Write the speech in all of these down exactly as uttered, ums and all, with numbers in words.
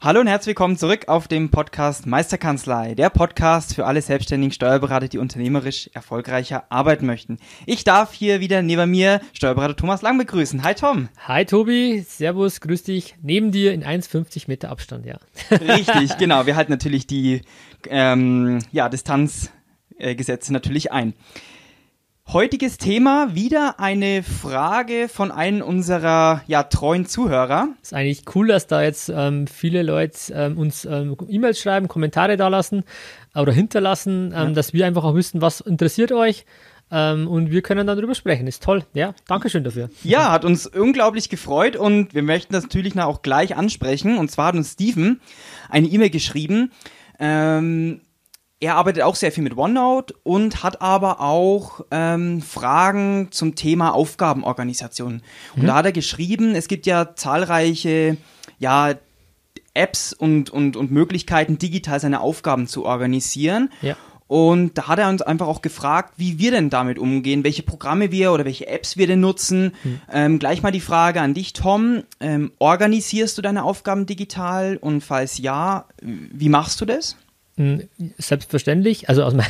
Hallo und herzlich willkommen zurück auf dem Podcast Meisterkanzlei, der Podcast für alle selbstständigen Steuerberater, die unternehmerisch erfolgreicher arbeiten möchten. Ich darf hier wieder neben mir Steuerberater Thomas Lang begrüßen. Hi Tom. Hi Tobi, servus, grüß dich. Neben dir in eins Komma fünfzig Meter Abstand, ja. Richtig, genau. Wir halten natürlich die ähm, ja, Distanzgesetze natürlich ein. Heutiges Thema, wieder eine Frage von einem unserer ja, treuen Zuhörer. Ist eigentlich cool, dass da jetzt ähm, viele Leute ähm, uns ähm, E-Mails schreiben, Kommentare da lassen oder hinterlassen, ähm, ja. dass wir einfach auch wissen, was interessiert euch. Ähm, und wir können dann drüber sprechen. Ist toll. Ja, Dankeschön dafür. Ja, hat uns unglaublich gefreut und wir möchten das natürlich auch gleich ansprechen. Und zwar hat uns Steven eine E-Mail geschrieben. Ähm, Er arbeitet auch sehr viel mit OneNote und hat aber auch ähm, Fragen zum Thema Aufgabenorganisation. Und mhm. da hat er geschrieben, es gibt ja zahlreiche ja, Apps und, und, und Möglichkeiten, digital seine Aufgaben zu organisieren. Ja. Und da hat er uns einfach auch gefragt, wie wir denn damit umgehen, welche Programme wir oder welche Apps wir denn nutzen. Mhm. Ähm, gleich mal die Frage an dich, Tom. Ähm, organisierst du deine Aufgaben digital? Und falls ja, wie machst du das? Selbstverständlich, also aus meiner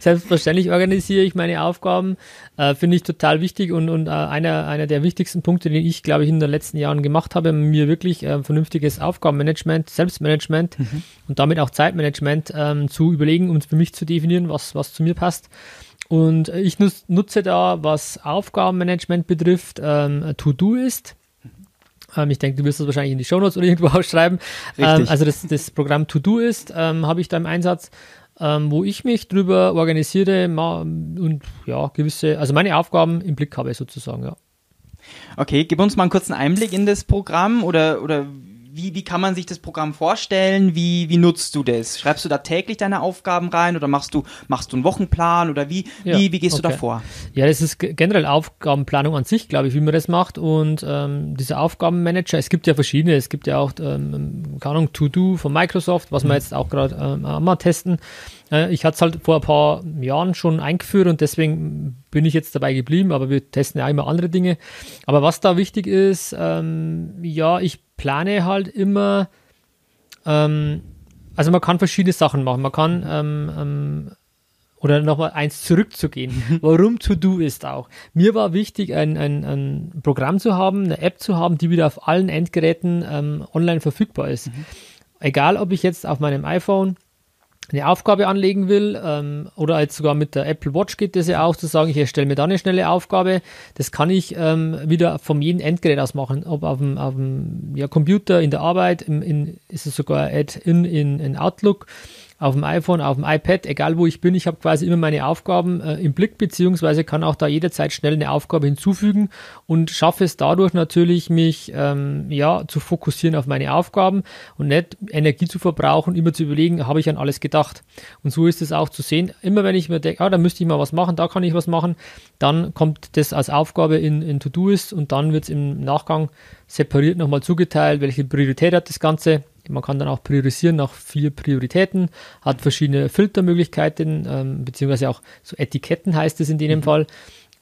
selbstverständlich organisiere ich meine Aufgaben, äh, finde ich total wichtig und, und äh, einer, einer der wichtigsten Punkte, den ich, glaube ich, in den letzten Jahren gemacht habe, mir wirklich äh, vernünftiges Aufgabenmanagement, Selbstmanagement mhm. und damit auch Zeitmanagement ähm, zu überlegen und für mich zu definieren, was, was zu mir passt. Und ich nutze da, was Aufgabenmanagement betrifft, ähm, Todoist. Ich denke, du wirst das wahrscheinlich in die Shownotes oder irgendwo ausschreiben. Richtig. Also das, das Programm Todoist ähm, habe ich da im Einsatz, ähm, wo ich mich drüber organisiere ma- und ja gewisse, also meine Aufgaben im Blick habe sozusagen, ja. Okay, gib uns mal einen kurzen Einblick in das Programm oder, oder wie, wie kann man sich das Programm vorstellen? Wie, wie nutzt du das? Schreibst du da täglich deine Aufgaben rein oder machst du, machst du einen Wochenplan oder wie, ja, wie, wie gehst okay. du da vor? Ja, das ist generell Aufgabenplanung an sich, glaube ich, wie man das macht und ähm, diese Aufgabenmanager, es gibt ja verschiedene, es gibt ja auch, ähm, keine Ahnung, To-Do von Microsoft, was mhm. wir jetzt auch gerade ähm, mal testen. Äh, ich hatte es halt vor ein paar Jahren schon eingeführt und deswegen bin ich jetzt dabei geblieben, aber wir testen ja immer andere Dinge. Aber was da wichtig ist, ähm, ja, ich plane halt immer, ähm, also man kann verschiedene Sachen machen. Man kann, ähm, ähm, oder nochmal eins zurückzugehen, warum To-Do ist auch. Mir war wichtig, ein, ein, ein Programm zu haben, eine App zu haben, die wieder auf allen Endgeräten ähm, online verfügbar ist. Mhm. Egal, ob ich jetzt auf meinem iPhone eine Aufgabe anlegen will ähm, oder jetzt sogar mit der Apple Watch geht das ja auch, zu sagen, ich erstelle mir da eine schnelle Aufgabe, das kann ich ähm, wieder vom jedem Endgerät aus machen, ob auf dem, auf dem ja, Computer, in der Arbeit, im, in, ist es sogar Add-in in, in Outlook, auf dem iPhone, auf dem iPad, egal wo ich bin, ich habe quasi immer meine Aufgaben äh, im Blick, beziehungsweise kann auch da jederzeit schnell eine Aufgabe hinzufügen und schaffe es dadurch natürlich, mich ähm, ja, zu fokussieren auf meine Aufgaben und nicht Energie zu verbrauchen, immer zu überlegen, habe ich an alles gedacht. Und so ist es auch zu sehen, immer wenn ich mir denke, ah, da müsste ich mal was machen, da kann ich was machen, dann kommt das als Aufgabe in, in Todoist und dann wird es im Nachgang separiert nochmal zugeteilt, welche Priorität hat das Ganze. Man kann dann auch priorisieren nach vier Prioritäten, hat verschiedene Filtermöglichkeiten, ähm, beziehungsweise auch so Etiketten heißt es in dem mhm. Fall.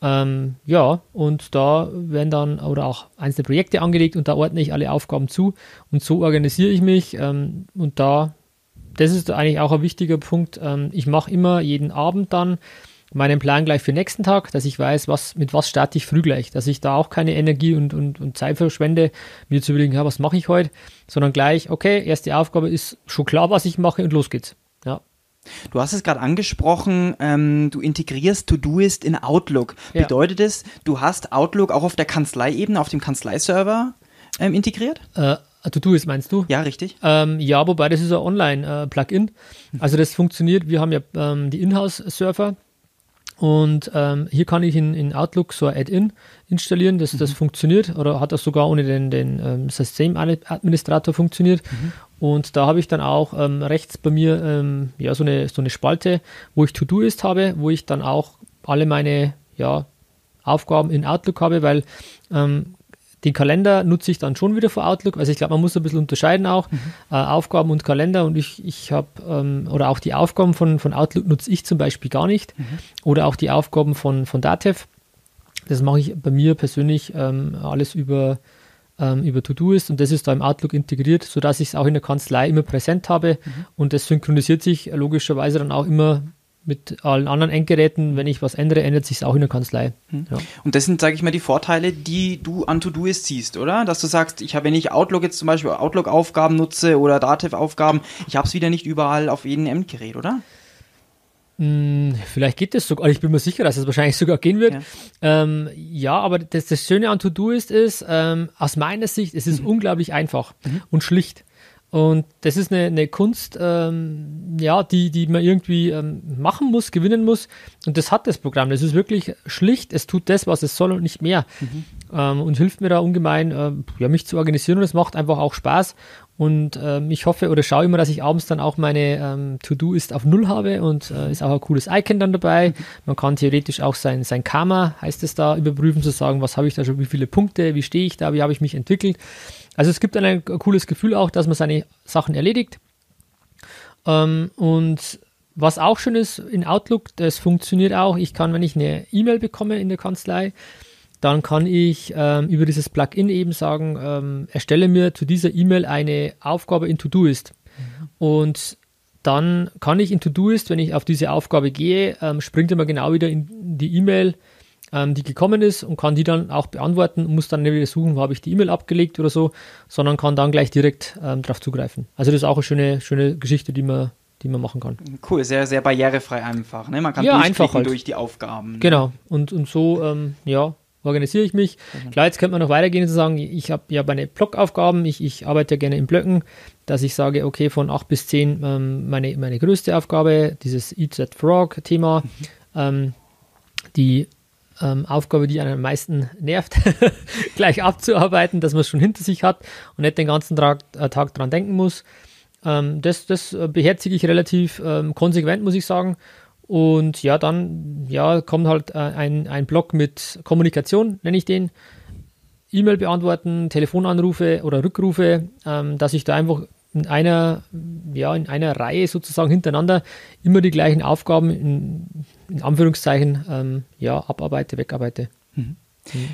Ähm, ja, und da werden dann oder auch einzelne Projekte angelegt und da ordne ich alle Aufgaben zu und so organisiere ich mich ähm, und da, das ist eigentlich auch ein wichtiger Punkt. Ähm, ich mache immer jeden Abend dann meinen Plan gleich für den nächsten Tag, dass ich weiß, was mit was starte ich früh gleich, dass ich da auch keine Energie und, und, und Zeit verschwende, mir zu überlegen, ja, was mache ich heute, sondern gleich, okay, erste Aufgabe ist schon klar, was ich mache und los geht's. Ja. Du hast es gerade angesprochen, ähm, du integrierst Todoist in Outlook. Ja. Bedeutet es, du hast Outlook auch auf der Kanzleiebene, auf dem Kanzleiserver ähm, integriert? Äh, Todoist meinst du? Ja, richtig. Ähm, ja, wobei das ist ein Online-Plugin. Also das funktioniert, wir haben ja ähm, die Inhouse-Server, Und ähm, hier kann ich in, in Outlook so ein Add-in installieren, das, mhm. das funktioniert, oder hat das sogar ohne den, den ähm, Systemadministrator funktioniert. Mhm. Und da habe ich dann auch ähm, rechts bei mir ähm, ja, so, eine, so eine Spalte, wo ich Todoist habe, wo ich dann auch alle meine ja, Aufgaben in Outlook habe, weil ähm, den Kalender nutze ich dann schon wieder für Outlook. Also ich glaube, man muss ein bisschen unterscheiden auch, mhm. äh, Aufgaben und Kalender. Und ich, ich habe, ähm, oder auch die Aufgaben von, von Outlook nutze ich zum Beispiel gar nicht. Mhm. Oder auch die Aufgaben von, von Datev. Das mache ich bei mir persönlich ähm, alles über, ähm, über Todoist. Und das ist da im Outlook integriert, sodass ich es auch in der Kanzlei immer präsent habe. Mhm. Und das synchronisiert sich logischerweise dann auch immer mit allen anderen Endgeräten. Wenn ich was ändere, ändert sich es auch in der Kanzlei. Hm. Ja. Und das sind, sage ich mal, die Vorteile, die du an Todoist siehst, oder? Dass du sagst, ich habe, wenn ich Outlook jetzt zum Beispiel Outlook-Aufgaben nutze oder Datev-Aufgaben, ich habe es wieder nicht überall auf jedem Endgerät, oder? Hm, vielleicht geht das sogar. Ich bin mir sicher, dass es das wahrscheinlich sogar gehen wird. Ja, ähm, ja aber das, das Schöne an Todoist ist, ähm, aus meiner Sicht, es ist mhm. unglaublich einfach mhm. und schlicht. Und das ist eine, eine Kunst, ähm, ja, die, die man irgendwie ähm, machen muss, gewinnen muss. Und das hat das Programm. Das ist wirklich schlicht. Es tut das, was es soll und nicht mehr. Mhm. Ähm, und hilft mir da ungemein, ähm, ja, mich zu organisieren. Und es macht einfach auch Spaß. Und ähm, ich hoffe oder schaue immer, dass ich abends dann auch meine ähm, To-Do-Ist auf Null habe. Und äh, ist auch ein cooles Icon dann dabei. Mhm. Man kann theoretisch auch sein, sein Karma, heißt es da, überprüfen, zu sagen, was habe ich da schon, wie viele Punkte, wie stehe ich da, wie habe ich mich entwickelt. Also es gibt dann ein cooles Gefühl auch, dass man seine Sachen erledigt. Ähm, und was auch schön ist in Outlook, das funktioniert auch. Ich kann, wenn ich eine E-Mail bekomme in der Kanzlei, dann kann ich ähm, über dieses Plugin eben sagen, ähm, erstelle mir zu dieser E-Mail eine Aufgabe in Todoist. Mhm. Und dann kann ich in Todoist, wenn ich auf diese Aufgabe gehe, ähm, springt immer genau wieder in die E-Mail, die gekommen ist, und kann die dann auch beantworten und muss dann nicht wieder suchen, wo habe ich die E-Mail abgelegt oder so, sondern kann dann gleich direkt ähm, darauf zugreifen. Also das ist auch eine schöne, schöne Geschichte, die man, die man machen kann. Cool, sehr, sehr barrierefrei einfach. Ne? Man kann ja, durchklicken halt durch die Aufgaben. Ne? Genau, und, und so ähm, ja, organisiere ich mich. Mhm. Klar, jetzt könnte man noch weitergehen und sagen, ich habe ja meine Blockaufgaben, ich, ich arbeite ja gerne in Blöcken, dass ich sage, okay, von acht bis zehn ähm, meine, meine größte Aufgabe, dieses Eat That Frog-Thema, mhm. ähm, die Ähm, Aufgabe, die einen am meisten nervt, gleich abzuarbeiten, dass man es schon hinter sich hat und nicht den ganzen Tag, äh, Tag dran denken muss. Ähm, das, das beherzige ich relativ ähm, konsequent, muss ich sagen. Und ja, dann ja, kommt halt äh, ein, ein Block mit Kommunikation, nenne ich den. E-Mail beantworten, Telefonanrufe oder Rückrufe, ähm, dass ich da einfach in einer, ja, in einer Reihe sozusagen hintereinander immer die gleichen Aufgaben in in Anführungszeichen, ähm, ja, abarbeite, wegarbeite. Mhm. Mhm.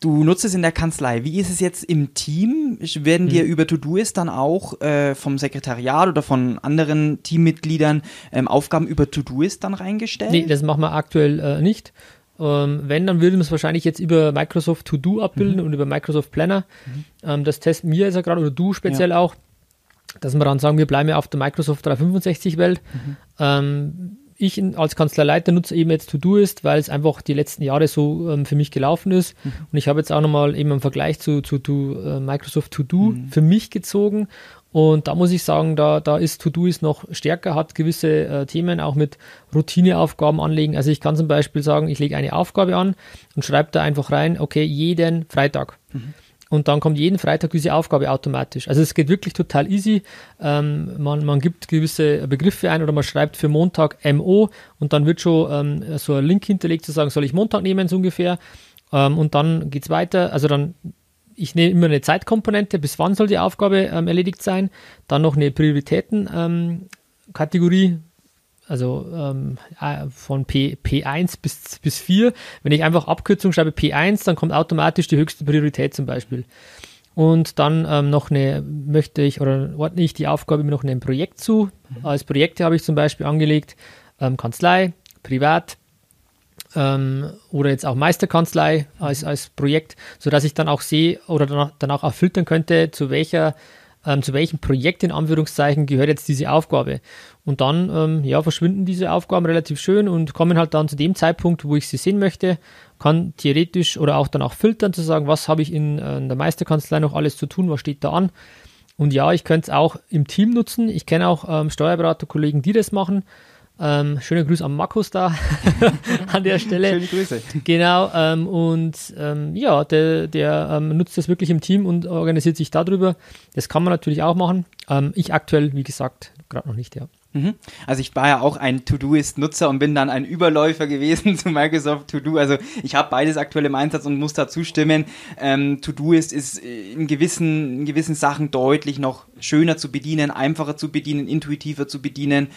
Du nutzt es in der Kanzlei. Wie ist es jetzt im Team? Werden dir mhm. über Todoist dann auch äh, vom Sekretariat oder von anderen Teammitgliedern ähm, Aufgaben über Todoist dann reingestellt? Nee, das machen wir aktuell äh, nicht. Ähm, wenn, dann würden wir es wahrscheinlich jetzt über Microsoft To-Do abbilden mhm. und über Microsoft Planner. Mhm. Ähm, das testen wir jetzt ja gerade, oder du speziell ja. auch, dass wir dann sagen, wir bleiben ja auf der Microsoft dreihundertfünfundsechzig-Welt. Mhm. Ähm, Ich in, als Kanzleileiter nutze eben jetzt Todoist, weil es einfach die letzten Jahre so ähm, für mich gelaufen ist. Mhm. Und ich habe jetzt auch nochmal eben im Vergleich zu, zu, zu äh, Microsoft To-Do mhm. für mich gezogen. Und da muss ich sagen, da, da ist Todoist noch stärker, hat gewisse äh, Themen auch mit Routineaufgaben anlegen. Also ich kann zum Beispiel sagen, ich lege eine Aufgabe an und schreibe da einfach rein, okay, jeden Freitag. Mhm. Und dann kommt jeden Freitag diese Aufgabe automatisch. Also es geht wirklich total easy. Ähm, man, man gibt gewisse Begriffe ein oder man schreibt für Montag M O und dann wird schon ähm, so ein Link hinterlegt, zu sagen, soll ich Montag nehmen, so ungefähr. Ähm, und dann geht's weiter. Also dann, ich nehme immer eine Zeitkomponente, bis wann soll die Aufgabe ähm, erledigt sein. Dann noch eine Prioritäten-Kategorie. Ähm, Also ähm, von P, P eins bis, bis vier. Wenn ich einfach Abkürzung schreibe P eins, dann kommt automatisch die höchste Priorität zum Beispiel. Und dann ähm, noch eine, möchte ich oder ordne ich die Aufgabe immer noch einem Projekt zu. Mhm. Als Projekte habe ich zum Beispiel angelegt ähm, Kanzlei, Privat ähm, oder jetzt auch Meisterkanzlei als, als Projekt, sodass ich dann auch sehe oder danach, danach auch filtern könnte, zu welcher Ähm, zu welchem Projekt in Anführungszeichen gehört jetzt diese Aufgabe. Und dann ähm, ja, verschwinden diese Aufgaben relativ schön und kommen halt dann zu dem Zeitpunkt, wo ich sie sehen möchte, kann theoretisch oder auch dann auch filtern, zu sagen, was habe ich in, äh, in der Meisterkanzlei noch alles zu tun, was steht da an. Und ja, ich könnte es auch im Team nutzen. Ich kenne auch ähm, Steuerberaterkollegen, die das machen. Ähm, schöner Gruß an Markus da an der Stelle. Schöne Grüße. Genau, ähm, und ähm, ja, der, der ähm, nutzt das wirklich im Team und organisiert sich darüber. Das kann man natürlich auch machen. Ähm, ich aktuell, wie gesagt, gerade noch nicht, ja. Also ich war ja auch ein Todoist-Nutzer und bin dann ein Überläufer gewesen zu Microsoft To-Do. Also ich habe beides aktuell im Einsatz und muss dazu stimmen. Ähm, Todoist ist in gewissen, in gewissen Sachen deutlich noch schöner zu bedienen, einfacher zu bedienen, intuitiver zu bedienen.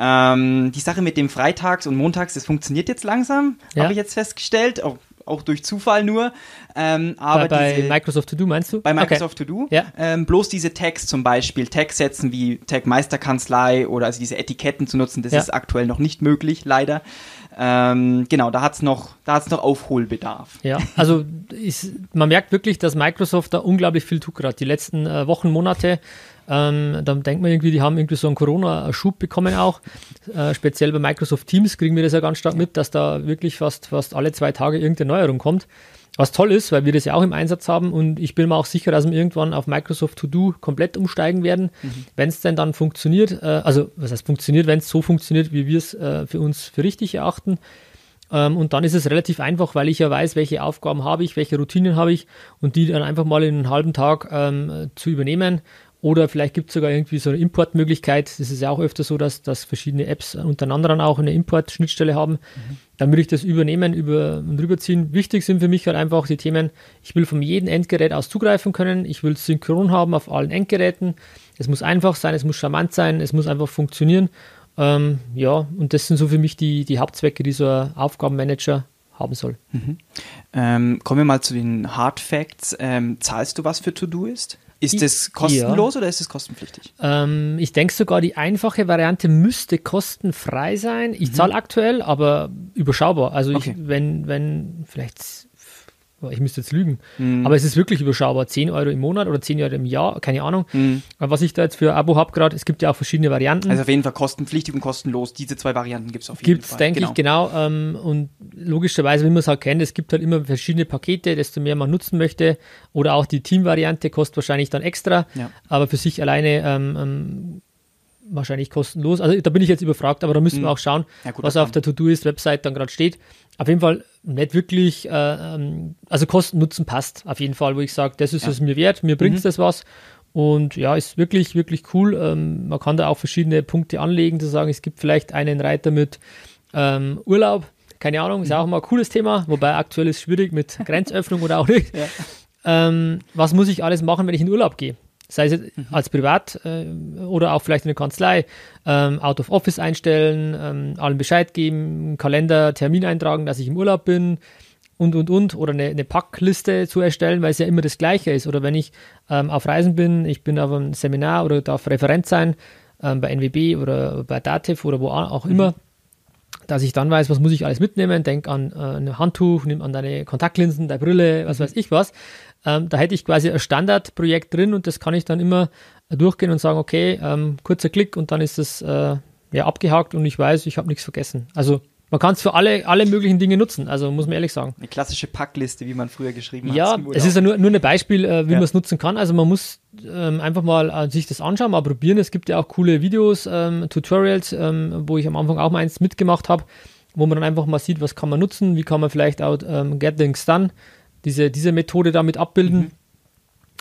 Ähm, die Sache mit dem Freitags und Montags, das funktioniert jetzt langsam, ja. Habe ich jetzt festgestellt. Oh. Auch durch Zufall nur. Ähm, aber bei diese, Microsoft To-Do meinst du? Bei Microsoft okay. To-Do. Ja. Ähm, bloß diese Tags zum Beispiel, Tags setzen wie Tag Meisterkanzlei oder also diese Etiketten zu nutzen, das ja. ist aktuell noch nicht möglich, leider. Ähm, genau, da hat es noch, da hat's noch Aufholbedarf. Ja, also ist, man merkt wirklich, dass Microsoft da unglaublich viel tut gerade. Die letzten äh, Wochen, Monate, ähm, dann denkt man irgendwie, die haben irgendwie so einen Corona-Schub bekommen auch. Äh, speziell bei Microsoft Teams kriegen wir das ja ganz stark mit, dass da wirklich fast, fast alle zwei Tage irgendeine Neuerung kommt. Was toll ist, weil wir das ja auch im Einsatz haben und ich bin mir auch sicher, dass wir irgendwann auf Microsoft To-Do komplett umsteigen werden, mhm. wenn es denn dann funktioniert, äh, also was heißt funktioniert, wenn es so funktioniert, wie wir es äh, für uns für richtig erachten. Ähm, und dann ist es relativ einfach, weil ich ja weiß, welche Aufgaben habe ich, welche Routinen habe ich und die dann einfach mal in einem halben Tag ähm, zu übernehmen. Oder vielleicht gibt es sogar irgendwie so eine Importmöglichkeit. Das ist ja auch öfter so, dass, dass verschiedene Apps untereinander dann auch eine Import-Schnittstelle haben. Mhm. Dann würde ich das übernehmen über, und rüberziehen. Wichtig sind für mich halt einfach die Themen, ich will von jedem Endgerät aus zugreifen können. Ich will es synchron haben auf allen Endgeräten. Es muss einfach sein, es muss charmant sein, es muss einfach funktionieren. Ähm, ja, und das sind so für mich die, die Hauptzwecke, die so ein Aufgabenmanager haben soll. Mhm. Ähm, kommen wir mal zu den Hard Facts. Ähm, zahlst du was für Todoist? Ist das kostenlos ja. oder ist das kostenpflichtig? Ähm, ich denke sogar, die einfache Variante müsste kostenfrei sein. Ich mhm. zahle aktuell, aber überschaubar. Also okay. ich, wenn, wenn, vielleicht, ich müsste jetzt lügen, mhm. aber es ist wirklich überschaubar. zehn Euro im Monat oder zehn Euro im Jahr, keine Ahnung. Mhm. Was ich da jetzt für ein Abo habe gerade, es gibt ja auch verschiedene Varianten. Also auf jeden Fall kostenpflichtig und kostenlos. Diese zwei Varianten gibt es auf jeden gibt's, Fall. Gibt es, denke genau. ich, genau. Ähm, und logischerweise, wie man es halt kennt, es gibt halt immer verschiedene Pakete, desto mehr man nutzen möchte. Oder auch die Team-Variante kostet wahrscheinlich dann extra, ja. aber für sich alleine ähm, ähm, wahrscheinlich kostenlos. Also da bin ich jetzt überfragt, aber da müssen mhm. wir auch schauen, ja, gut, was auf der To-Do-Ist-Website dann gerade steht. Auf jeden Fall nicht wirklich, äh, also Kosten-Nutzen passt auf jeden Fall, wo ich sage, das ist ja. es mir wert, mir bringt es mhm. das was. Und ja, ist wirklich, wirklich cool. Ähm, man kann da auch verschiedene Punkte anlegen, zu sagen, es gibt vielleicht einen Reiter mit ähm, Urlaub. Keine Ahnung, ist auch mal ein cooles Thema, wobei aktuell ist es schwierig mit Grenzöffnung oder auch nicht. Ja. Ähm, was muss ich alles machen, wenn ich in Urlaub gehe? Sei es mhm. als Privat äh, oder auch vielleicht in der Kanzlei. Ähm, Out of Office einstellen, ähm, allen Bescheid geben, Kalender, Termin eintragen, dass ich im Urlaub bin und, und, und. Oder eine, eine Packliste zu erstellen, weil es ja immer das Gleiche ist. Oder wenn ich ähm, auf Reisen bin, ich bin auf einem Seminar oder darf Referent sein, ähm, bei N W B oder bei Datev oder wo auch mhm. immer. Dass ich dann weiß, was muss ich alles mitnehmen, denk an äh, ein Handtuch, nimm an deine Kontaktlinsen, deine Brille, was weiß ich was. Ähm, da hätte ich quasi ein Standardprojekt drin und das kann ich dann immer durchgehen und sagen, okay, ähm, kurzer Klick und dann ist das äh, ja, abgehakt und ich weiß, ich habe nichts vergessen. Also man kann es für alle, alle möglichen Dinge nutzen, also muss man ehrlich sagen. Eine klassische Packliste, wie man früher geschrieben hat. Ja, es ist ja nur, nur ein Beispiel, äh, wie ja. man es nutzen kann. Also man muss ähm, einfach mal äh, sich das anschauen, mal probieren. Es gibt ja auch coole Videos, ähm, Tutorials, ähm, wo ich am Anfang auch mal eins mitgemacht habe, wo man dann einfach mal sieht, was kann man nutzen, wie kann man vielleicht auch ähm, Get Things Done, diese, diese Methode damit abbilden. Mhm.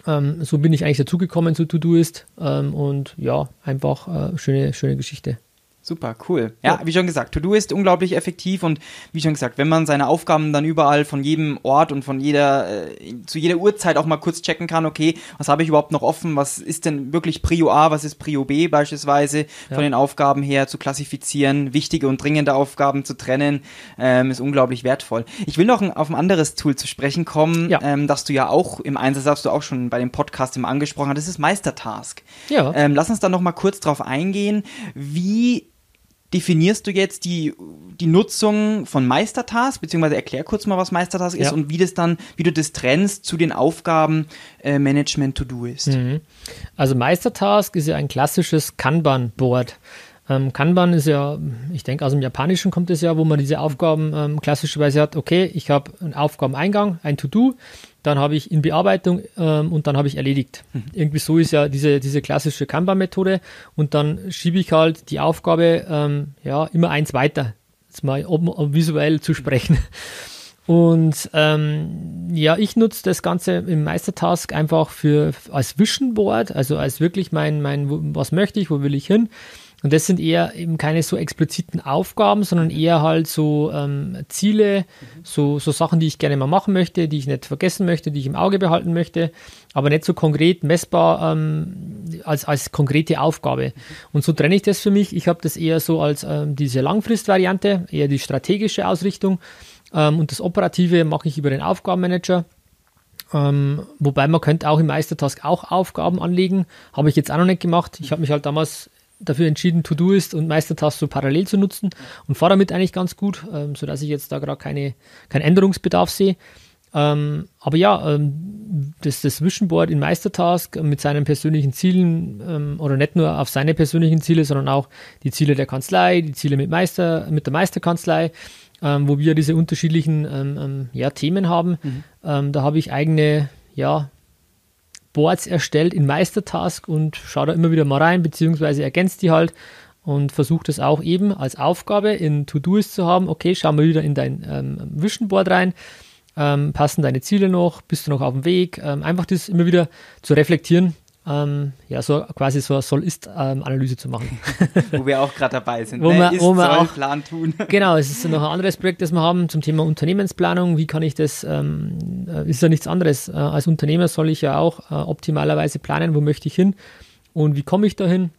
Ähm, so bin ich eigentlich dazugekommen zu Todoist ähm, und ja, einfach äh, schöne, schöne Geschichte. Super, cool. Ja, wie schon gesagt, To-Do ist unglaublich effektiv und wie schon gesagt, wenn man seine Aufgaben dann überall von jedem Ort und von jeder, äh, zu jeder Uhrzeit auch mal kurz checken kann, okay, was habe ich überhaupt noch offen, was ist denn wirklich Prio A, was ist Prio B beispielsweise, ja. von den Aufgaben her zu klassifizieren, wichtige und dringende Aufgaben zu trennen, ähm, ist unglaublich wertvoll. Ich will noch ein, auf ein anderes Tool zu sprechen kommen, ja. ähm, das du ja auch im Einsatz, hast du auch schon bei dem Podcast immer angesprochen, das ist Meistertask. Ja. Ähm, lass uns da noch mal kurz drauf eingehen, wie definierst du jetzt die, die Nutzung von Meistertask, beziehungsweise erklär kurz mal, was Meistertask ja. ist und wie das dann, wie du das trennst zu den Aufgaben äh, Management To-Do ist. Mhm. Also Meistertask ist ja ein klassisches Kanban-Board. Ähm, Kanban ist ja, ich denke aus dem Japanischen kommt es ja, wo man diese Aufgaben ähm, klassischerweise hat, okay, ich habe einen Aufgabeneingang, ein To-Do, dann habe ich in Bearbeitung ähm, und dann habe ich erledigt. Mhm. Irgendwie so ist ja diese, diese klassische Kanban-Methode und dann schiebe ich halt die Aufgabe ähm, ja immer eins weiter, jetzt mal um, um visuell zu sprechen. Und ähm, ja, ich nutze das Ganze im Meistertask einfach für als Vision Board, also als wirklich mein, mein, was möchte ich, wo will ich hin? Und das sind eher eben keine so expliziten Aufgaben, sondern eher halt so ähm, Ziele, so, so Sachen, die ich gerne mal machen möchte, die ich nicht vergessen möchte, die ich im Auge behalten möchte, aber nicht so konkret messbar ähm, als, als konkrete Aufgabe. Und so trenne ich das für mich. Ich habe das eher so als ähm, diese Langfristvariante, eher die strategische Ausrichtung. Ähm, und das Operative mache ich über den Aufgabenmanager. Ähm, wobei man könnte auch im Meistertask auch Aufgaben anlegen. Habe ich jetzt auch noch nicht gemacht. Ich habe mich halt damals dafür entschieden, Todoist und Meistertask so parallel zu nutzen und fahre damit eigentlich ganz gut, ähm, sodass ich jetzt da gerade keine, keinen Änderungsbedarf sehe. Ähm, aber ja, ähm, das, das Vision Board in Meistertask mit seinen persönlichen Zielen ähm, oder nicht nur auf seine persönlichen Ziele, sondern auch die Ziele der Kanzlei, die Ziele mit, Meister, mit der Meisterkanzlei, ähm, wo wir diese unterschiedlichen ähm, ja, Themen haben. Mhm. Ähm, da habe ich eigene, ja, Boards erstellt in Meistertask und schaue da immer wieder mal rein, beziehungsweise ergänzt die halt und versuche das auch eben als Aufgabe in Todoist zu haben. Okay, schau mal wieder in dein ähm, Vision Board rein, ähm, passen deine Ziele noch, bist du noch auf dem Weg? Ähm, einfach das immer wieder zu reflektieren, ähm, ja, so quasi so eine Soll-Ist-Analyse zu machen. Wo wir auch gerade dabei sind, wo ne? wir, wo wir auch Plan tun. Genau, es ist noch ein anderes Projekt, das wir haben zum Thema Unternehmensplanung. Wie kann ich das, ähm, ist ja nichts anderes. Äh, als Unternehmer soll ich ja auch äh, optimalerweise planen, wo möchte ich hin und wie komme ich da hin,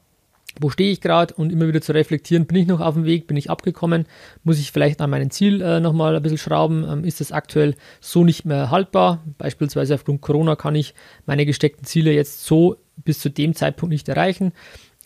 wo stehe ich gerade und immer wieder zu reflektieren, bin ich noch auf dem Weg, bin ich abgekommen, muss ich vielleicht an meinem Ziel äh, nochmal ein bisschen schrauben, ähm, ist das aktuell so nicht mehr haltbar, beispielsweise aufgrund Corona kann ich meine gesteckten Ziele jetzt so bis zu dem Zeitpunkt nicht erreichen,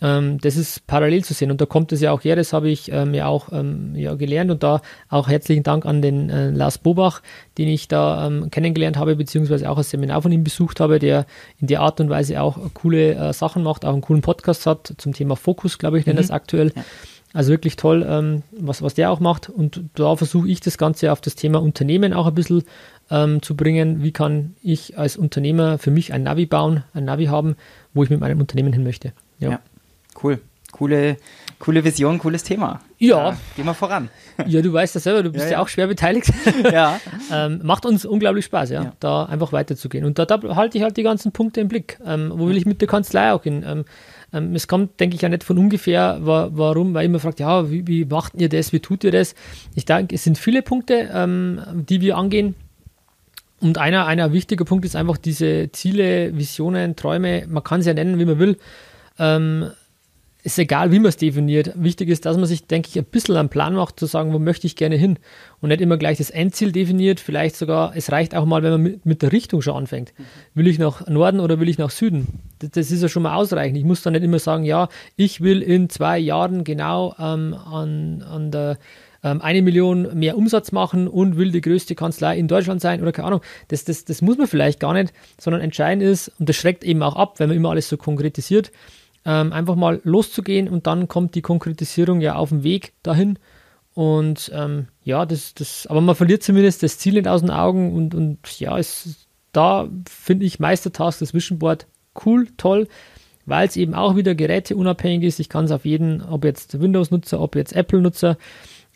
ähm, das ist parallel zu sehen und da kommt es ja auch her, das habe ich ähm, ja auch ähm, ja, gelernt und da auch herzlichen Dank an den äh, Lars Bobach, den ich da ähm, kennengelernt habe, beziehungsweise auch ein Seminar von ihm besucht habe, der in der Art und Weise auch coole äh, Sachen macht, auch einen coolen Podcast hat zum Thema Fokus, glaube ich, nennt das mhm. aktuell. Ja. Also wirklich toll, ähm, was, was der auch macht und da versuche ich das Ganze auf das Thema Unternehmen auch ein bisschen ähm, zu bringen. Wie kann ich als Unternehmer für mich ein Navi bauen, ein Navi haben, wo ich mit meinem Unternehmen hin möchte. Ja, ja. Cool. Coole, coole Vision, cooles Thema. Ja. Da gehen wir voran. Ja, du weißt das selber, du bist ja, ja. ja auch schwer beteiligt. Ja. ähm, macht uns unglaublich Spaß, ja, ja. da einfach weiterzugehen. Und da, da halte ich halt die ganzen Punkte im Blick. Ähm, wo will ich mit der Kanzlei auch hin? Ähm, ähm, es kommt, denke ich, ja nicht von ungefähr, wa- warum, weil ich immer frage, ja, wie, wie macht ihr das, wie tut ihr das? Ich denke, es sind viele Punkte, ähm, die wir angehen. Und einer, einer wichtiger Punkt ist einfach diese Ziele, Visionen, Träume, man kann es ja nennen, wie man will. Ähm, Ist egal, wie man es definiert. Wichtig ist, dass man sich, denke ich, ein bisschen einen Plan macht, zu sagen, wo möchte ich gerne hin. Und nicht immer gleich das Endziel definiert. Vielleicht sogar, es reicht auch mal, wenn man mit, mit der Richtung schon anfängt. Will ich nach Norden oder will ich nach Süden? Das, das ist ja schon mal ausreichend. Ich muss dann nicht immer sagen, ja, ich will in zwei Jahren genau ähm, an, an der ähm, eine Million mehr Umsatz machen und will die größte Kanzlei in Deutschland sein oder keine Ahnung. Das, das, das muss man vielleicht gar nicht, sondern entscheidend ist, und das schreckt eben auch ab, wenn man immer alles so konkretisiert, Ähm, einfach mal loszugehen und dann kommt die Konkretisierung ja auf dem Weg dahin und ähm, ja, das, das, aber man verliert zumindest das Ziel nicht aus den Augen und, und ja, es, da finde ich Meistertask, das Vision Board cool, toll, weil es eben auch wieder geräteunabhängig ist, ich kann es auf jeden, ob jetzt Windows-Nutzer, ob jetzt Apple-Nutzer,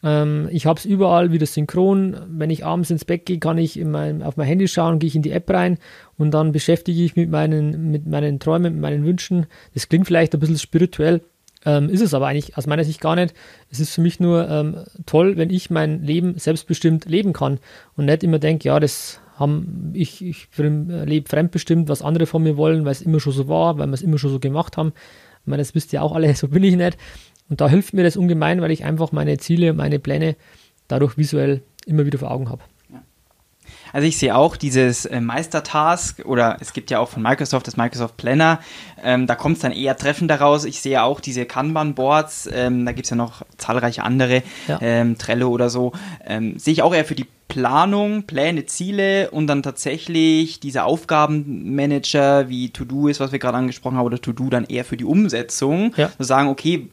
ähm, ich habe es überall wieder synchron, wenn ich abends ins Bett gehe, kann ich in mein, auf mein Handy schauen, gehe ich in die App rein. Und dann beschäftige ich mich mit meinen, mit meinen Träumen, mit meinen Wünschen. Das klingt vielleicht ein bisschen spirituell, ähm, ist es aber eigentlich aus meiner Sicht gar nicht. Es ist für mich nur ähm, toll, wenn ich mein Leben selbstbestimmt leben kann und nicht immer denke, ja, das haben ich, ich lebe fremdbestimmt, was andere von mir wollen, weil es immer schon so war, weil wir es immer schon so gemacht haben. Ich meine, das wisst ihr auch alle, so bin ich nicht. Und da hilft mir das ungemein, weil ich einfach meine Ziele, meine Pläne dadurch visuell immer wieder vor Augen habe. Also ich sehe auch dieses äh, Meistertask oder es gibt ja auch von Microsoft das Microsoft Planner, ähm, da kommt es dann eher treffender raus. Ich sehe auch diese Kanban-Boards, ähm, da gibt es ja noch zahlreiche andere, ja. ähm, Trello oder so, ähm, sehe ich auch eher für die Planung, Pläne, Ziele und dann tatsächlich diese Aufgabenmanager wie To-Do ist, was wir gerade angesprochen haben, oder To-Do dann eher für die Umsetzung. Ja. So sagen, okay,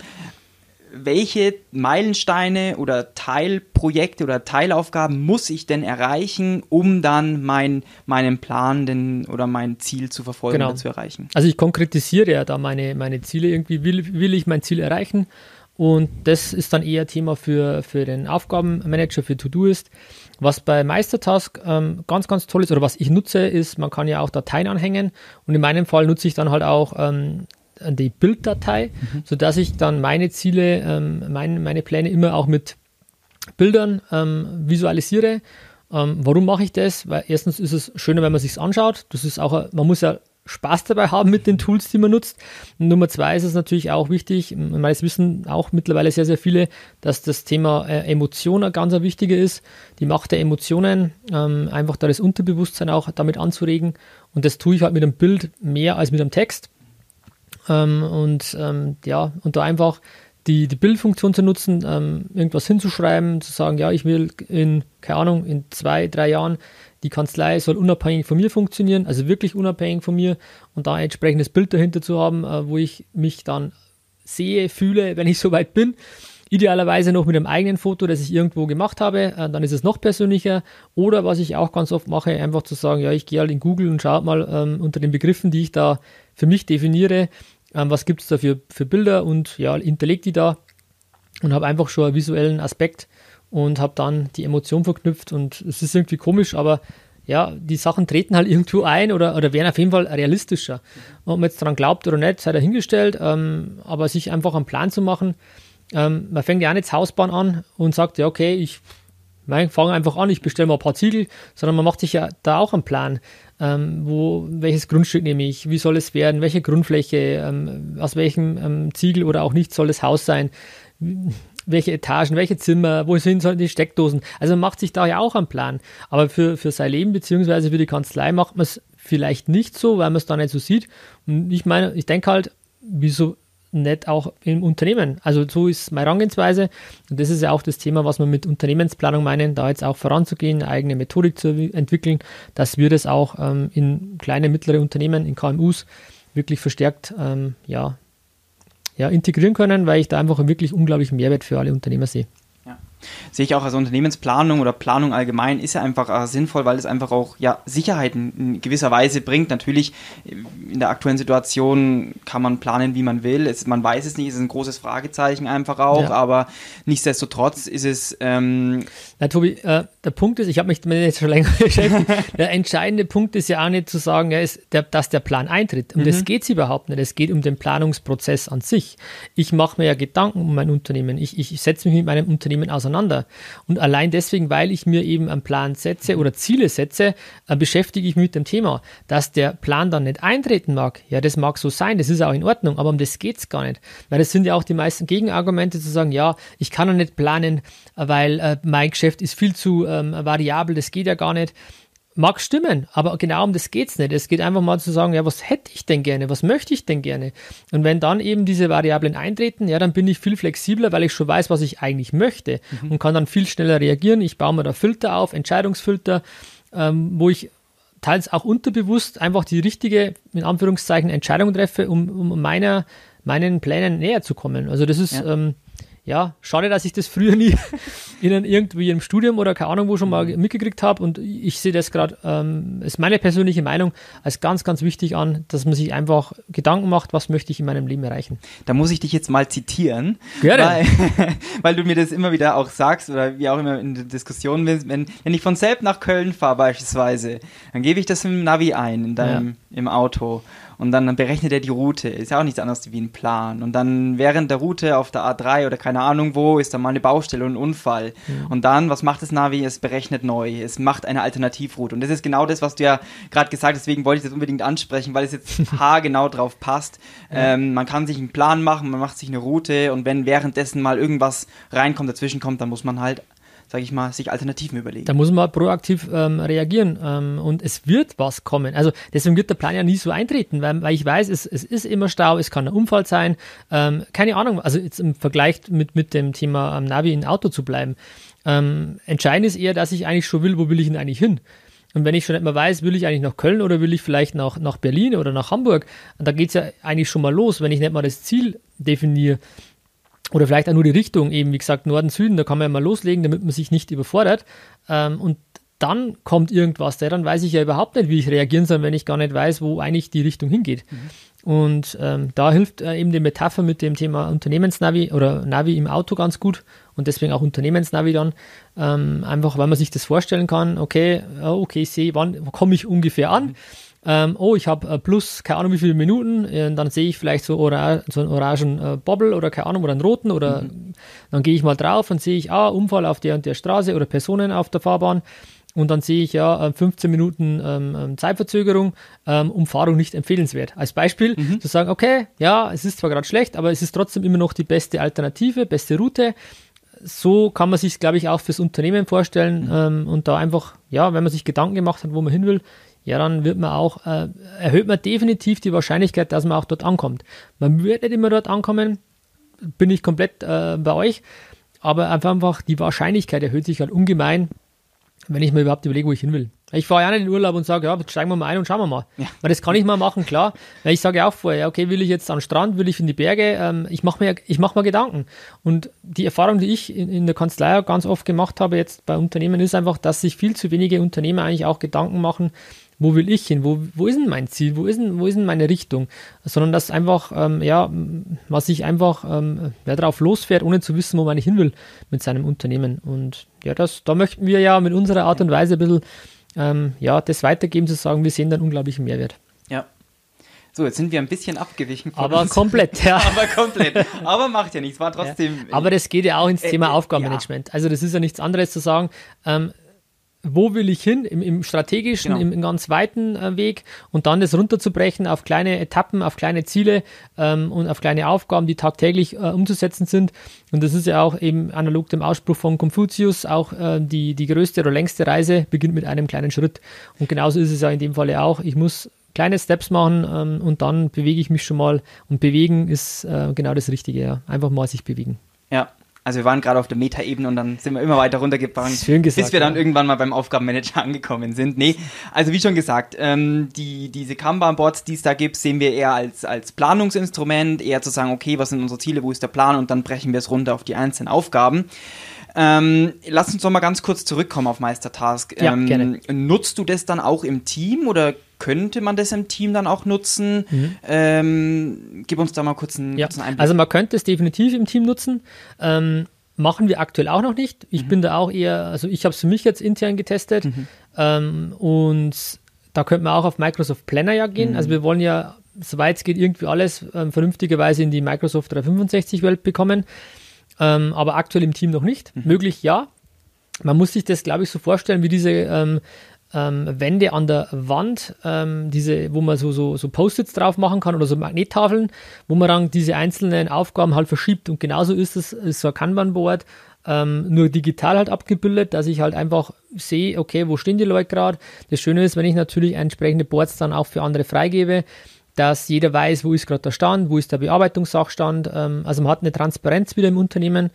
welche Meilensteine oder Teilprojekte oder Teilaufgaben muss ich denn erreichen, um dann mein, meinen Plan denn, oder mein Ziel zu verfolgen genau. oder zu erreichen? Also ich konkretisiere ja da meine, meine Ziele irgendwie, will, will ich mein Ziel erreichen, und das ist dann eher Thema für, für den Aufgabenmanager, für Todoist. Was bei Meistertask ähm, ganz, ganz toll ist oder was ich nutze, ist, man kann ja auch Dateien anhängen, und in meinem Fall nutze ich dann halt auch ähm, die Bilddatei, mhm. sodass ich dann meine Ziele, ähm, mein, meine Pläne immer auch mit Bildern ähm, visualisiere. Ähm, warum mache ich das? Weil erstens ist es schöner, wenn man es sich anschaut. Das ist auch, man muss ja Spaß dabei haben mit den Tools, die man nutzt. Und Nummer zwei ist es natürlich auch wichtig, meines Wissens auch mittlerweile sehr, sehr viele, dass das Thema äh, Emotion ein ganz wichtiger ist, die Macht der Emotionen, ähm, einfach da das Unterbewusstsein auch damit anzuregen, und das tue ich halt mit einem Bild mehr als mit einem Text, ähm, und ähm, ja, und da einfach die, die Bildfunktion zu nutzen, ähm, irgendwas hinzuschreiben, zu sagen, ja, ich will in, keine Ahnung, in zwei, drei Jahren, die Kanzlei soll unabhängig von mir funktionieren, also wirklich unabhängig von mir, und da ein entsprechendes Bild dahinter zu haben, äh, wo ich mich dann sehe, fühle, wenn ich soweit bin. Idealerweise noch mit einem eigenen Foto, das ich irgendwo gemacht habe, äh, dann ist es noch persönlicher. Oder was ich auch ganz oft mache, einfach zu sagen, ja, ich gehe halt in Google und schaue mal ähm, unter den Begriffen, die ich da für mich definiere, was gibt es da für, für Bilder, und ja, hinterlegt die da und habe einfach schon einen visuellen Aspekt und habe dann die Emotion verknüpft, und es ist irgendwie komisch, aber ja, die Sachen treten halt irgendwo ein oder, oder werden auf jeden Fall realistischer. Ob man jetzt daran glaubt oder nicht, sei dahingestellt, ähm, aber sich einfach einen Plan zu machen, ähm, man fängt ja auch nicht Hausbahn an und sagt, ja okay, ich fange einfach an, ich bestelle mal ein paar Ziegel, sondern man macht sich ja da auch einen Plan. Ähm, wo, welches Grundstück nehme ich, wie soll es werden, welche Grundfläche, ähm, aus welchem ähm, Ziegel oder auch nicht soll das Haus sein, welche Etagen, welche Zimmer, wo sind die Steckdosen, also man macht sich da ja auch einen Plan, aber für, für sein Leben bzw. für die Kanzlei macht man es vielleicht nicht so, weil man es da nicht so sieht, und ich meine, ich denke halt, wieso nicht auch im Unternehmen, also so ist meine Herangehensweise, und das ist ja auch das Thema, was wir mit Unternehmensplanung meinen, da jetzt auch voranzugehen, eine eigene Methodik zu entwickeln, dass wir das auch ähm, in kleine, mittlere Unternehmen, in K M Us wirklich verstärkt ähm, ja, ja, integrieren können, weil ich da einfach wirklich unglaublichen Mehrwert für alle Unternehmer sehe. Sehe ich auch, also Unternehmensplanung oder Planung allgemein ist ja einfach sinnvoll, weil es einfach auch ja, Sicherheiten in gewisser Weise bringt. Natürlich, in der aktuellen Situation kann man planen, wie man will. Es, man weiß es nicht, es ist ein großes Fragezeichen einfach auch, ja. aber nichtsdestotrotz ist es... Ähm Na Tobi, äh, der Punkt ist, ich habe mich damit jetzt schon länger beschäftigt, der entscheidende Punkt ist ja auch nicht zu sagen, ja, ist der, dass der Plan eintritt. Um mhm. das geht es überhaupt nicht, es geht um den Planungsprozess an sich. Ich mache mir ja Gedanken um mein Unternehmen, ich, ich setze mich mit meinem Unternehmen auseinander. Und allein deswegen, weil ich mir eben einen Plan setze oder Ziele setze, äh, beschäftige ich mich mit dem Thema. Dass der Plan dann nicht eintreten mag, ja, das mag so sein, das ist auch in Ordnung, aber um das geht es gar nicht. Weil das sind ja auch die meisten Gegenargumente zu sagen, ja, ich kann ja nicht planen, weil äh, mein Geschäft ist viel zu ähm, variabel, das geht ja gar nicht. Mag stimmen, aber genau um das geht es nicht. Es geht einfach mal zu sagen, ja, was hätte ich denn gerne, was möchte ich denn gerne? Und wenn dann eben diese Variablen eintreten, ja, dann bin ich viel flexibler, weil ich schon weiß, was ich eigentlich möchte mhm. und kann dann viel schneller reagieren. Ich baue mir da Filter auf, Entscheidungsfilter, ähm, wo ich teils auch unterbewusst einfach die richtige, in Anführungszeichen, Entscheidung treffe, um, um meiner, meinen Plänen näher zu kommen. Also das ist... Ja. Ähm, Ja, schade, dass ich das früher nie in irgendwie im Studium oder keine Ahnung wo schon mal mitgekriegt habe, und ich sehe das gerade, ähm, ist meine persönliche Meinung, als ganz, ganz wichtig an, dass man sich einfach Gedanken macht, was möchte ich in meinem Leben erreichen. Da muss ich dich jetzt mal zitieren, weil, weil du mir das immer wieder auch sagst oder wie auch immer in der Diskussion bist, wenn, wenn ich von Selb nach Köln fahre beispielsweise, dann gebe ich das im Navi ein, in deinem, ja. im Auto. Und dann berechnet er die Route. Ist ja auch nichts anderes wie ein Plan. Und dann während der Route auf der A drei oder keine Ahnung wo, ist da mal eine Baustelle und ein Unfall. Mhm. Und dann, was macht das Navi? Es berechnet neu. Es macht eine Alternativroute. Und das ist genau das, was du ja gerade gesagt hast. Deswegen wollte ich das unbedingt ansprechen, weil es jetzt haargenau drauf passt. Mhm. Ähm, man kann sich einen Plan machen, man macht sich eine Route. Und wenn währenddessen mal irgendwas reinkommt, dazwischen kommt, dann muss man halt... sage ich mal, sich Alternativen überlegen. Da muss man proaktiv ähm, reagieren ähm, und es wird was kommen. Also deswegen wird der Plan ja nie so eintreten, weil, weil ich weiß, es, es ist immer Stau, es kann ein Unfall sein, ähm, keine Ahnung, also jetzt im Vergleich mit, mit dem Thema ähm, Navi im Auto zu bleiben. Ähm, entscheidend ist eher, dass ich eigentlich schon will, wo will ich denn eigentlich hin? Und wenn ich schon nicht mehr weiß, will ich eigentlich nach Köln oder will ich vielleicht nach, nach Berlin oder nach Hamburg? Und da geht es ja eigentlich schon mal los, wenn ich nicht mal das Ziel definiere. oder vielleicht auch nur die Richtung, eben wie gesagt, Norden, Süden, da kann man ja mal loslegen, damit man sich nicht überfordert. Ähm, und dann kommt irgendwas, ja, dann weiß ich ja überhaupt nicht, wie ich reagieren soll, wenn ich gar nicht weiß, wo eigentlich die Richtung hingeht. Mhm. Und ähm, da hilft äh, eben die Metapher mit dem Thema Unternehmensnavi oder Navi im Auto ganz gut und deswegen auch Unternehmensnavi dann, ähm, einfach weil man sich das vorstellen kann, okay, okay, ich sehe, wann komme ich ungefähr an, mhm. ähm, oh, ich habe äh, plus, keine Ahnung wie viele Minuten, äh, dann sehe ich vielleicht so, Ora- so einen orangen äh, Bobble oder keine Ahnung, oder einen roten oder mhm. dann gehe ich mal drauf und sehe ich, ah, Unfall auf der und der Straße oder Personen auf der Fahrbahn. Und dann sehe ich ja fünfzehn Minuten ähm, Zeitverzögerung, ähm, Umfahrung nicht empfehlenswert. Als Beispiel mhm. zu sagen, okay, ja, es ist zwar gerade schlecht, aber es ist trotzdem immer noch die beste Alternative, beste Route. So kann man sich, glaube ich, auch fürs Unternehmen vorstellen. Mhm. Ähm, und da einfach, ja, wenn man sich Gedanken gemacht hat, wo man hin will, ja, dann wird man auch, äh, erhöht man definitiv die Wahrscheinlichkeit, dass man auch dort ankommt. Man wird nicht immer dort ankommen, bin ich komplett äh, bei euch, aber einfach die Wahrscheinlichkeit erhöht sich halt ungemein, wenn ich mir überhaupt überlege, wo ich hin will. Ich fahre ja nicht in den Urlaub und sage, ja, jetzt steigen wir mal ein und schauen wir mal. Ja. Weil das kann ich mal machen, klar. Weil ich sage ja auch vorher, okay, will ich jetzt an den Strand, will ich in die Berge? Ähm, ich mache mir, ich mache mir Gedanken. Und die Erfahrung, die ich in, in der Kanzlei ganz oft gemacht habe, jetzt bei Unternehmen, ist einfach, dass sich viel zu wenige Unternehmer eigentlich auch Gedanken machen, wo will ich hin? Wo, wo ist denn mein Ziel? Wo ist denn, wo ist denn meine Richtung? Sondern dass einfach, ähm, ja, man sich einfach ähm, ja, drauf losfährt, ohne zu wissen, wo man nicht hin will mit seinem Unternehmen. Und ja, das, da möchten wir ja mit unserer Art und Weise ein bisschen ähm, ja, das weitergeben, zu sagen, wir sehen da einen unglaublichen Mehrwert. Ja. So, jetzt sind wir ein bisschen abgewichen. Von aber uns. komplett, ja. aber komplett. Aber macht ja nichts, war trotzdem... Ja. Aber das geht ja auch ins äh, Thema äh, Aufgabenmanagement. Ja. Also das ist ja nichts anderes zu sagen, ähm, wo will ich hin, im, im strategischen, genau. im, im ganz weiten äh, Weg und dann das runterzubrechen auf kleine Etappen, auf kleine Ziele ähm, und auf kleine Aufgaben, die tagtäglich äh, umzusetzen sind. Und das ist ja auch eben analog dem Ausspruch von Konfuzius, auch äh, die, die größte oder längste Reise beginnt mit einem kleinen Schritt. Und genauso ist es ja in dem Falle auch. Ich muss kleine Steps machen ähm, und dann bewege ich mich schon mal. Und bewegen ist äh, genau das Richtige, ja. Einfach mal sich bewegen. Ja. Also wir waren gerade auf der Metaebene und dann sind wir immer weiter runtergegangen, schön gesagt, bis wir dann ja. irgendwann mal beim Aufgabenmanager angekommen sind. Nee, also wie schon gesagt, ähm, die, diese Kanban-Boards, die es da gibt, sehen wir eher als, als Planungsinstrument, eher zu sagen, okay, was sind unsere Ziele, wo ist der Plan und dann brechen wir es runter auf die einzelnen Aufgaben. Ähm, lass uns noch mal ganz kurz zurückkommen auf Meistertask. Ähm, ja, gerne. Nutzt du das dann auch im Team oder könnte man das im Team dann auch nutzen? Mhm. Ähm, gib uns da mal kurz einen, ja. kurz einen Einblick. Also man könnte es definitiv im Team nutzen. Ähm, machen wir aktuell auch noch nicht. Ich mhm. bin da auch eher, also ich habe es für mich jetzt intern getestet. Mhm. Ähm, und da könnte man auch auf Microsoft Planner ja gehen. Mhm. Also wir wollen ja, soweit es geht, irgendwie alles ähm, vernünftigerweise in die Microsoft dreihundertfünfundsechzig Welt bekommen. Ähm, aber aktuell im Team noch nicht. Mhm. Möglich ja. Man muss sich das, glaube ich, so vorstellen, wie diese... Ähm, Ähm, Wände an der Wand, ähm, diese, wo man so, so, so Post-its drauf machen kann oder so Magnettafeln, wo man dann diese einzelnen Aufgaben halt verschiebt. Und genauso ist es, ist so ein Kanban-Board, ähm, nur digital halt abgebildet, dass ich halt einfach sehe, okay, wo stehen die Leute gerade. Das Schöne ist, wenn ich natürlich entsprechende Boards dann auch für andere freigebe, dass jeder weiß, wo ist gerade der Stand, wo ist der Bearbeitungssachstand. Ähm, also man hat eine Transparenz wieder im Unternehmen.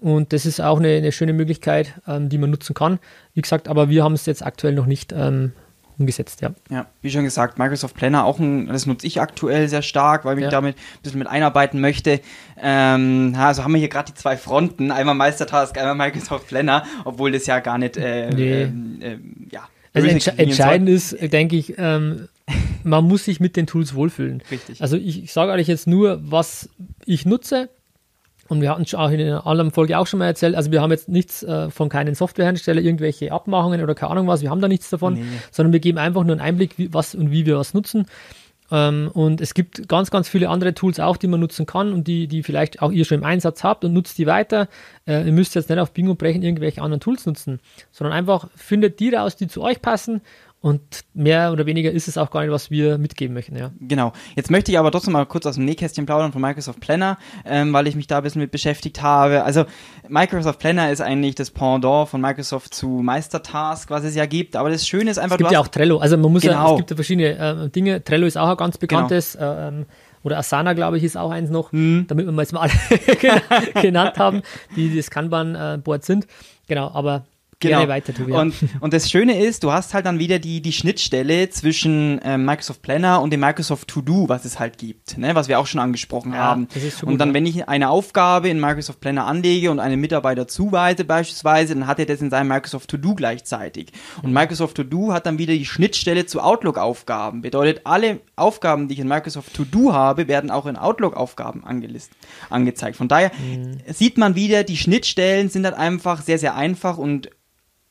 Und das ist auch eine, eine schöne Möglichkeit, ähm, die man nutzen kann. Wie gesagt, aber wir haben es jetzt aktuell noch nicht ähm, umgesetzt. Ja. ja, wie schon gesagt, Microsoft Planner, auch ein, das nutze ich aktuell sehr stark, weil ich ja. mich damit ein bisschen mit einarbeiten möchte. Ähm, also haben wir hier gerade die zwei Fronten, einmal Meistertask, einmal Microsoft Planner, obwohl das ja gar nicht... Äh, nee. äh, äh, ja. Also entsch- entscheidend ist, denke ich... Ähm, man muss sich mit den Tools wohlfühlen. Richtig. Also ich, ich sage euch jetzt nur, was ich nutze. Und wir hatten es auch in einer anderen Folge auch schon mal erzählt, also wir haben jetzt nichts äh, von keinen Softwarehersteller, irgendwelche Abmachungen oder keine Ahnung was, wir haben da nichts davon, nee. sondern wir geben einfach nur einen Einblick, wie, was und wie wir was nutzen. Ähm, und es gibt ganz, ganz viele andere Tools auch, die man nutzen kann und die, die vielleicht auch ihr schon im Einsatz habt und nutzt die weiter. Äh, ihr müsst jetzt nicht auf Bingo brechen, irgendwelche anderen Tools nutzen, sondern einfach findet die raus, die zu euch passen. Und mehr oder weniger ist es auch gar nicht, was wir mitgeben möchten, ja. Genau. Jetzt möchte ich aber trotzdem mal kurz aus dem Nähkästchen plaudern von Microsoft Planner, ähm, weil ich mich da ein bisschen mit beschäftigt habe. Also Microsoft Planner ist eigentlich das Pendant von Microsoft zu Meistertask, was es ja gibt. Aber das Schöne ist einfach... Es gibt du ja hast auch Trello. Also man muss genau. ja, es gibt ja verschiedene äh, Dinge. Trello ist auch ein ganz bekanntes... Genau. Ähm, Oder Asana, glaube ich, ist auch eins noch, hm. damit wir mal jetzt mal alle genannt haben, die das Kanban-Board sind. Genau, aber Genau. Weiter, und, und das Schöne ist, du hast halt dann wieder die, die Schnittstelle zwischen äh, Microsoft Planner und dem Microsoft To-Do, was es halt gibt, ne? Was wir auch schon angesprochen ja, haben. Das ist so gut, und dann, ja. wenn ich eine Aufgabe in Microsoft Planner anlege und einem Mitarbeiter zuweise beispielsweise, dann hat er das in seinem Microsoft To-Do gleichzeitig. Und mhm. Microsoft To-Do hat dann wieder die Schnittstelle zu Outlook-Aufgaben. Bedeutet, alle Aufgaben, die ich in Microsoft To-Do habe, werden auch in Outlook-Aufgaben angelistet, angezeigt. Von daher mhm. sieht man wieder, die Schnittstellen sind halt einfach sehr, sehr einfach und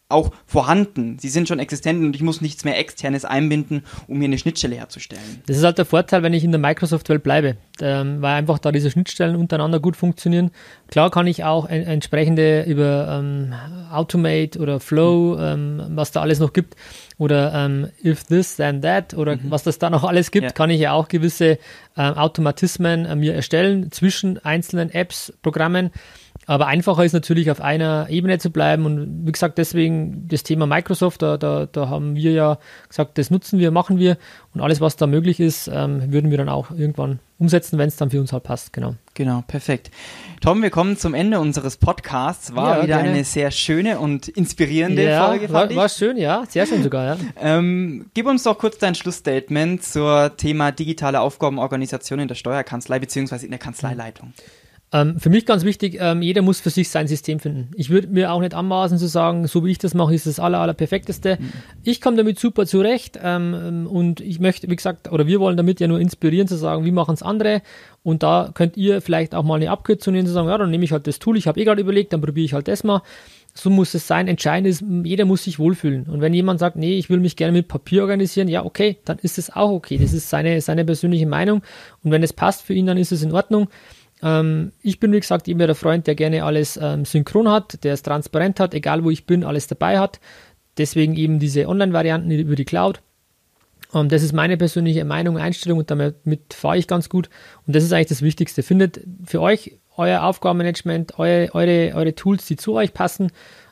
auch vorhanden. Sie sind schon existent und ich muss nichts mehr Externes einbinden, um mir eine Schnittstelle herzustellen. Das ist halt der Vorteil, wenn ich in der Microsoft-Welt bleibe, ähm, weil einfach da diese Schnittstellen untereinander gut funktionieren. Klar kann ich auch en- entsprechende über ähm, Automate oder Flow, ähm, was da alles noch gibt, oder ähm, If This Then That oder mhm. was das da noch alles gibt, ja. kann ich ja auch gewisse ähm, Automatismen äh, mir erstellen zwischen einzelnen Apps, Programmen. Aber einfacher ist natürlich, auf einer Ebene zu bleiben und wie gesagt, deswegen das Thema Microsoft, da, da, da haben wir ja gesagt, das nutzen wir, machen wir und alles, was da möglich ist, ähm, würden wir dann auch irgendwann umsetzen, wenn es dann für uns halt passt, genau. Genau, perfekt. Tom, wir kommen zum Ende unseres Podcasts. War ja, wieder gerne. Eine sehr schöne und inspirierende ja, Folge, fand war, ich. War schön, ja. Sehr schön sogar, ja. ähm, gib uns doch kurz dein Schlussstatement zum Thema digitale Aufgabenorganisation in der Steuerkanzlei bzw. in der Kanzleileitung. Ähm, für mich ganz wichtig, ähm, jeder muss für sich sein System finden. Ich würde mir auch nicht anmaßen zu sagen, so wie ich das mache, ist das aller, aller perfekteste. Mhm. Ich komme damit super zurecht ähm, und ich möchte, wie gesagt, oder wir wollen damit ja nur inspirieren zu sagen, wie machen es andere. Und da könnt ihr vielleicht auch mal eine Abkürzung nehmen, zu sagen, ja, dann nehme ich halt das Tool, ich habe eh gerade überlegt, dann probiere ich halt das mal. So muss es sein. Entscheidend ist, jeder muss sich wohlfühlen. Und wenn jemand sagt, nee, ich will mich gerne mit Papier organisieren, ja, okay, dann ist das auch okay. Das ist seine, seine persönliche Meinung. Und wenn es passt für ihn, dann ist es in Ordnung. Ich bin, wie gesagt, immer der Freund, der gerne alles ähm, synchron hat, der es transparent hat, egal wo ich bin, alles dabei hat. Deswegen eben diese Online-Varianten über die Cloud. Ähm, das ist meine persönliche Meinung, Einstellung und damit fahre ich ganz gut. Und das ist eigentlich das Wichtigste. Findet für euch euer Aufgabenmanagement, eure, eure, eure Tools, die zu euch passen.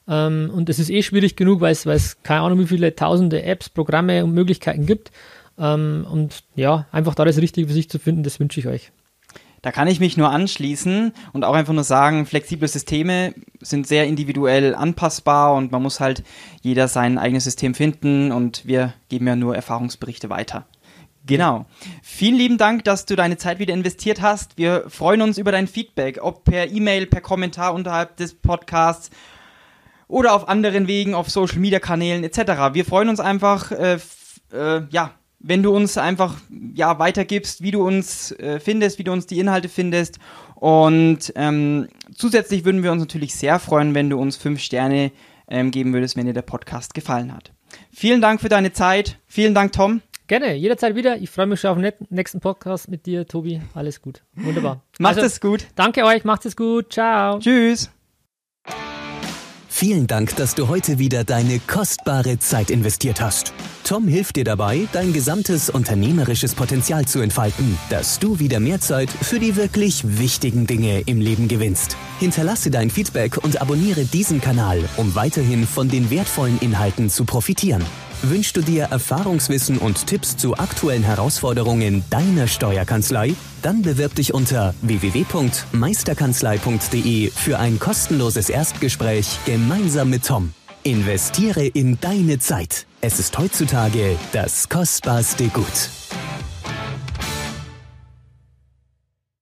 Ähm, und es ist eh schwierig genug, weil es keine Ahnung, wie viele tausende Apps, Programme und Möglichkeiten gibt. Ähm, und ja, einfach da das Richtige für sich zu finden, das wünsche ich euch. Da kann ich mich nur anschließen und auch einfach nur sagen, flexible Systeme sind sehr individuell anpassbar und man muss halt jeder sein eigenes System finden und wir geben ja nur Erfahrungsberichte weiter. Genau. Vielen lieben Dank, dass du deine Zeit wieder investiert hast. Wir freuen uns über dein Feedback, ob per E-Mail, per Kommentar unterhalb des Podcasts oder auf anderen Wegen, auf Social-Media-Kanälen et cetera. Wir freuen uns einfach, äh, f- äh, ja, wenn du uns einfach ja, weitergibst, wie du uns äh, findest, wie du uns die Inhalte findest. Und ähm, zusätzlich würden wir uns natürlich sehr freuen, wenn du uns fünf Sterne ähm, geben würdest, wenn dir der Podcast gefallen hat. Vielen Dank für deine Zeit. Vielen Dank, Tom. Gerne, jederzeit wieder. Ich freue mich schon auf den nächsten Podcast mit dir, Tobi. Alles gut. Wunderbar. Macht also, es gut. Danke euch. Macht es gut. Ciao. Tschüss. Vielen Dank, dass du heute wieder deine kostbare Zeit investiert hast. Tom hilft dir dabei, dein gesamtes unternehmerisches Potenzial zu entfalten, dass du wieder mehr Zeit für die wirklich wichtigen Dinge im Leben gewinnst. Hinterlasse dein Feedback und abonniere diesen Kanal, um weiterhin von den wertvollen Inhalten zu profitieren. Wünschst du dir Erfahrungswissen und Tipps zu aktuellen Herausforderungen deiner Steuerkanzlei? Dann bewirb dich unter w w w punkt meisterkanzlei punkt d e für ein kostenloses Erstgespräch gemeinsam mit Tom. Investiere in deine Zeit. Es ist heutzutage das kostbarste Gut.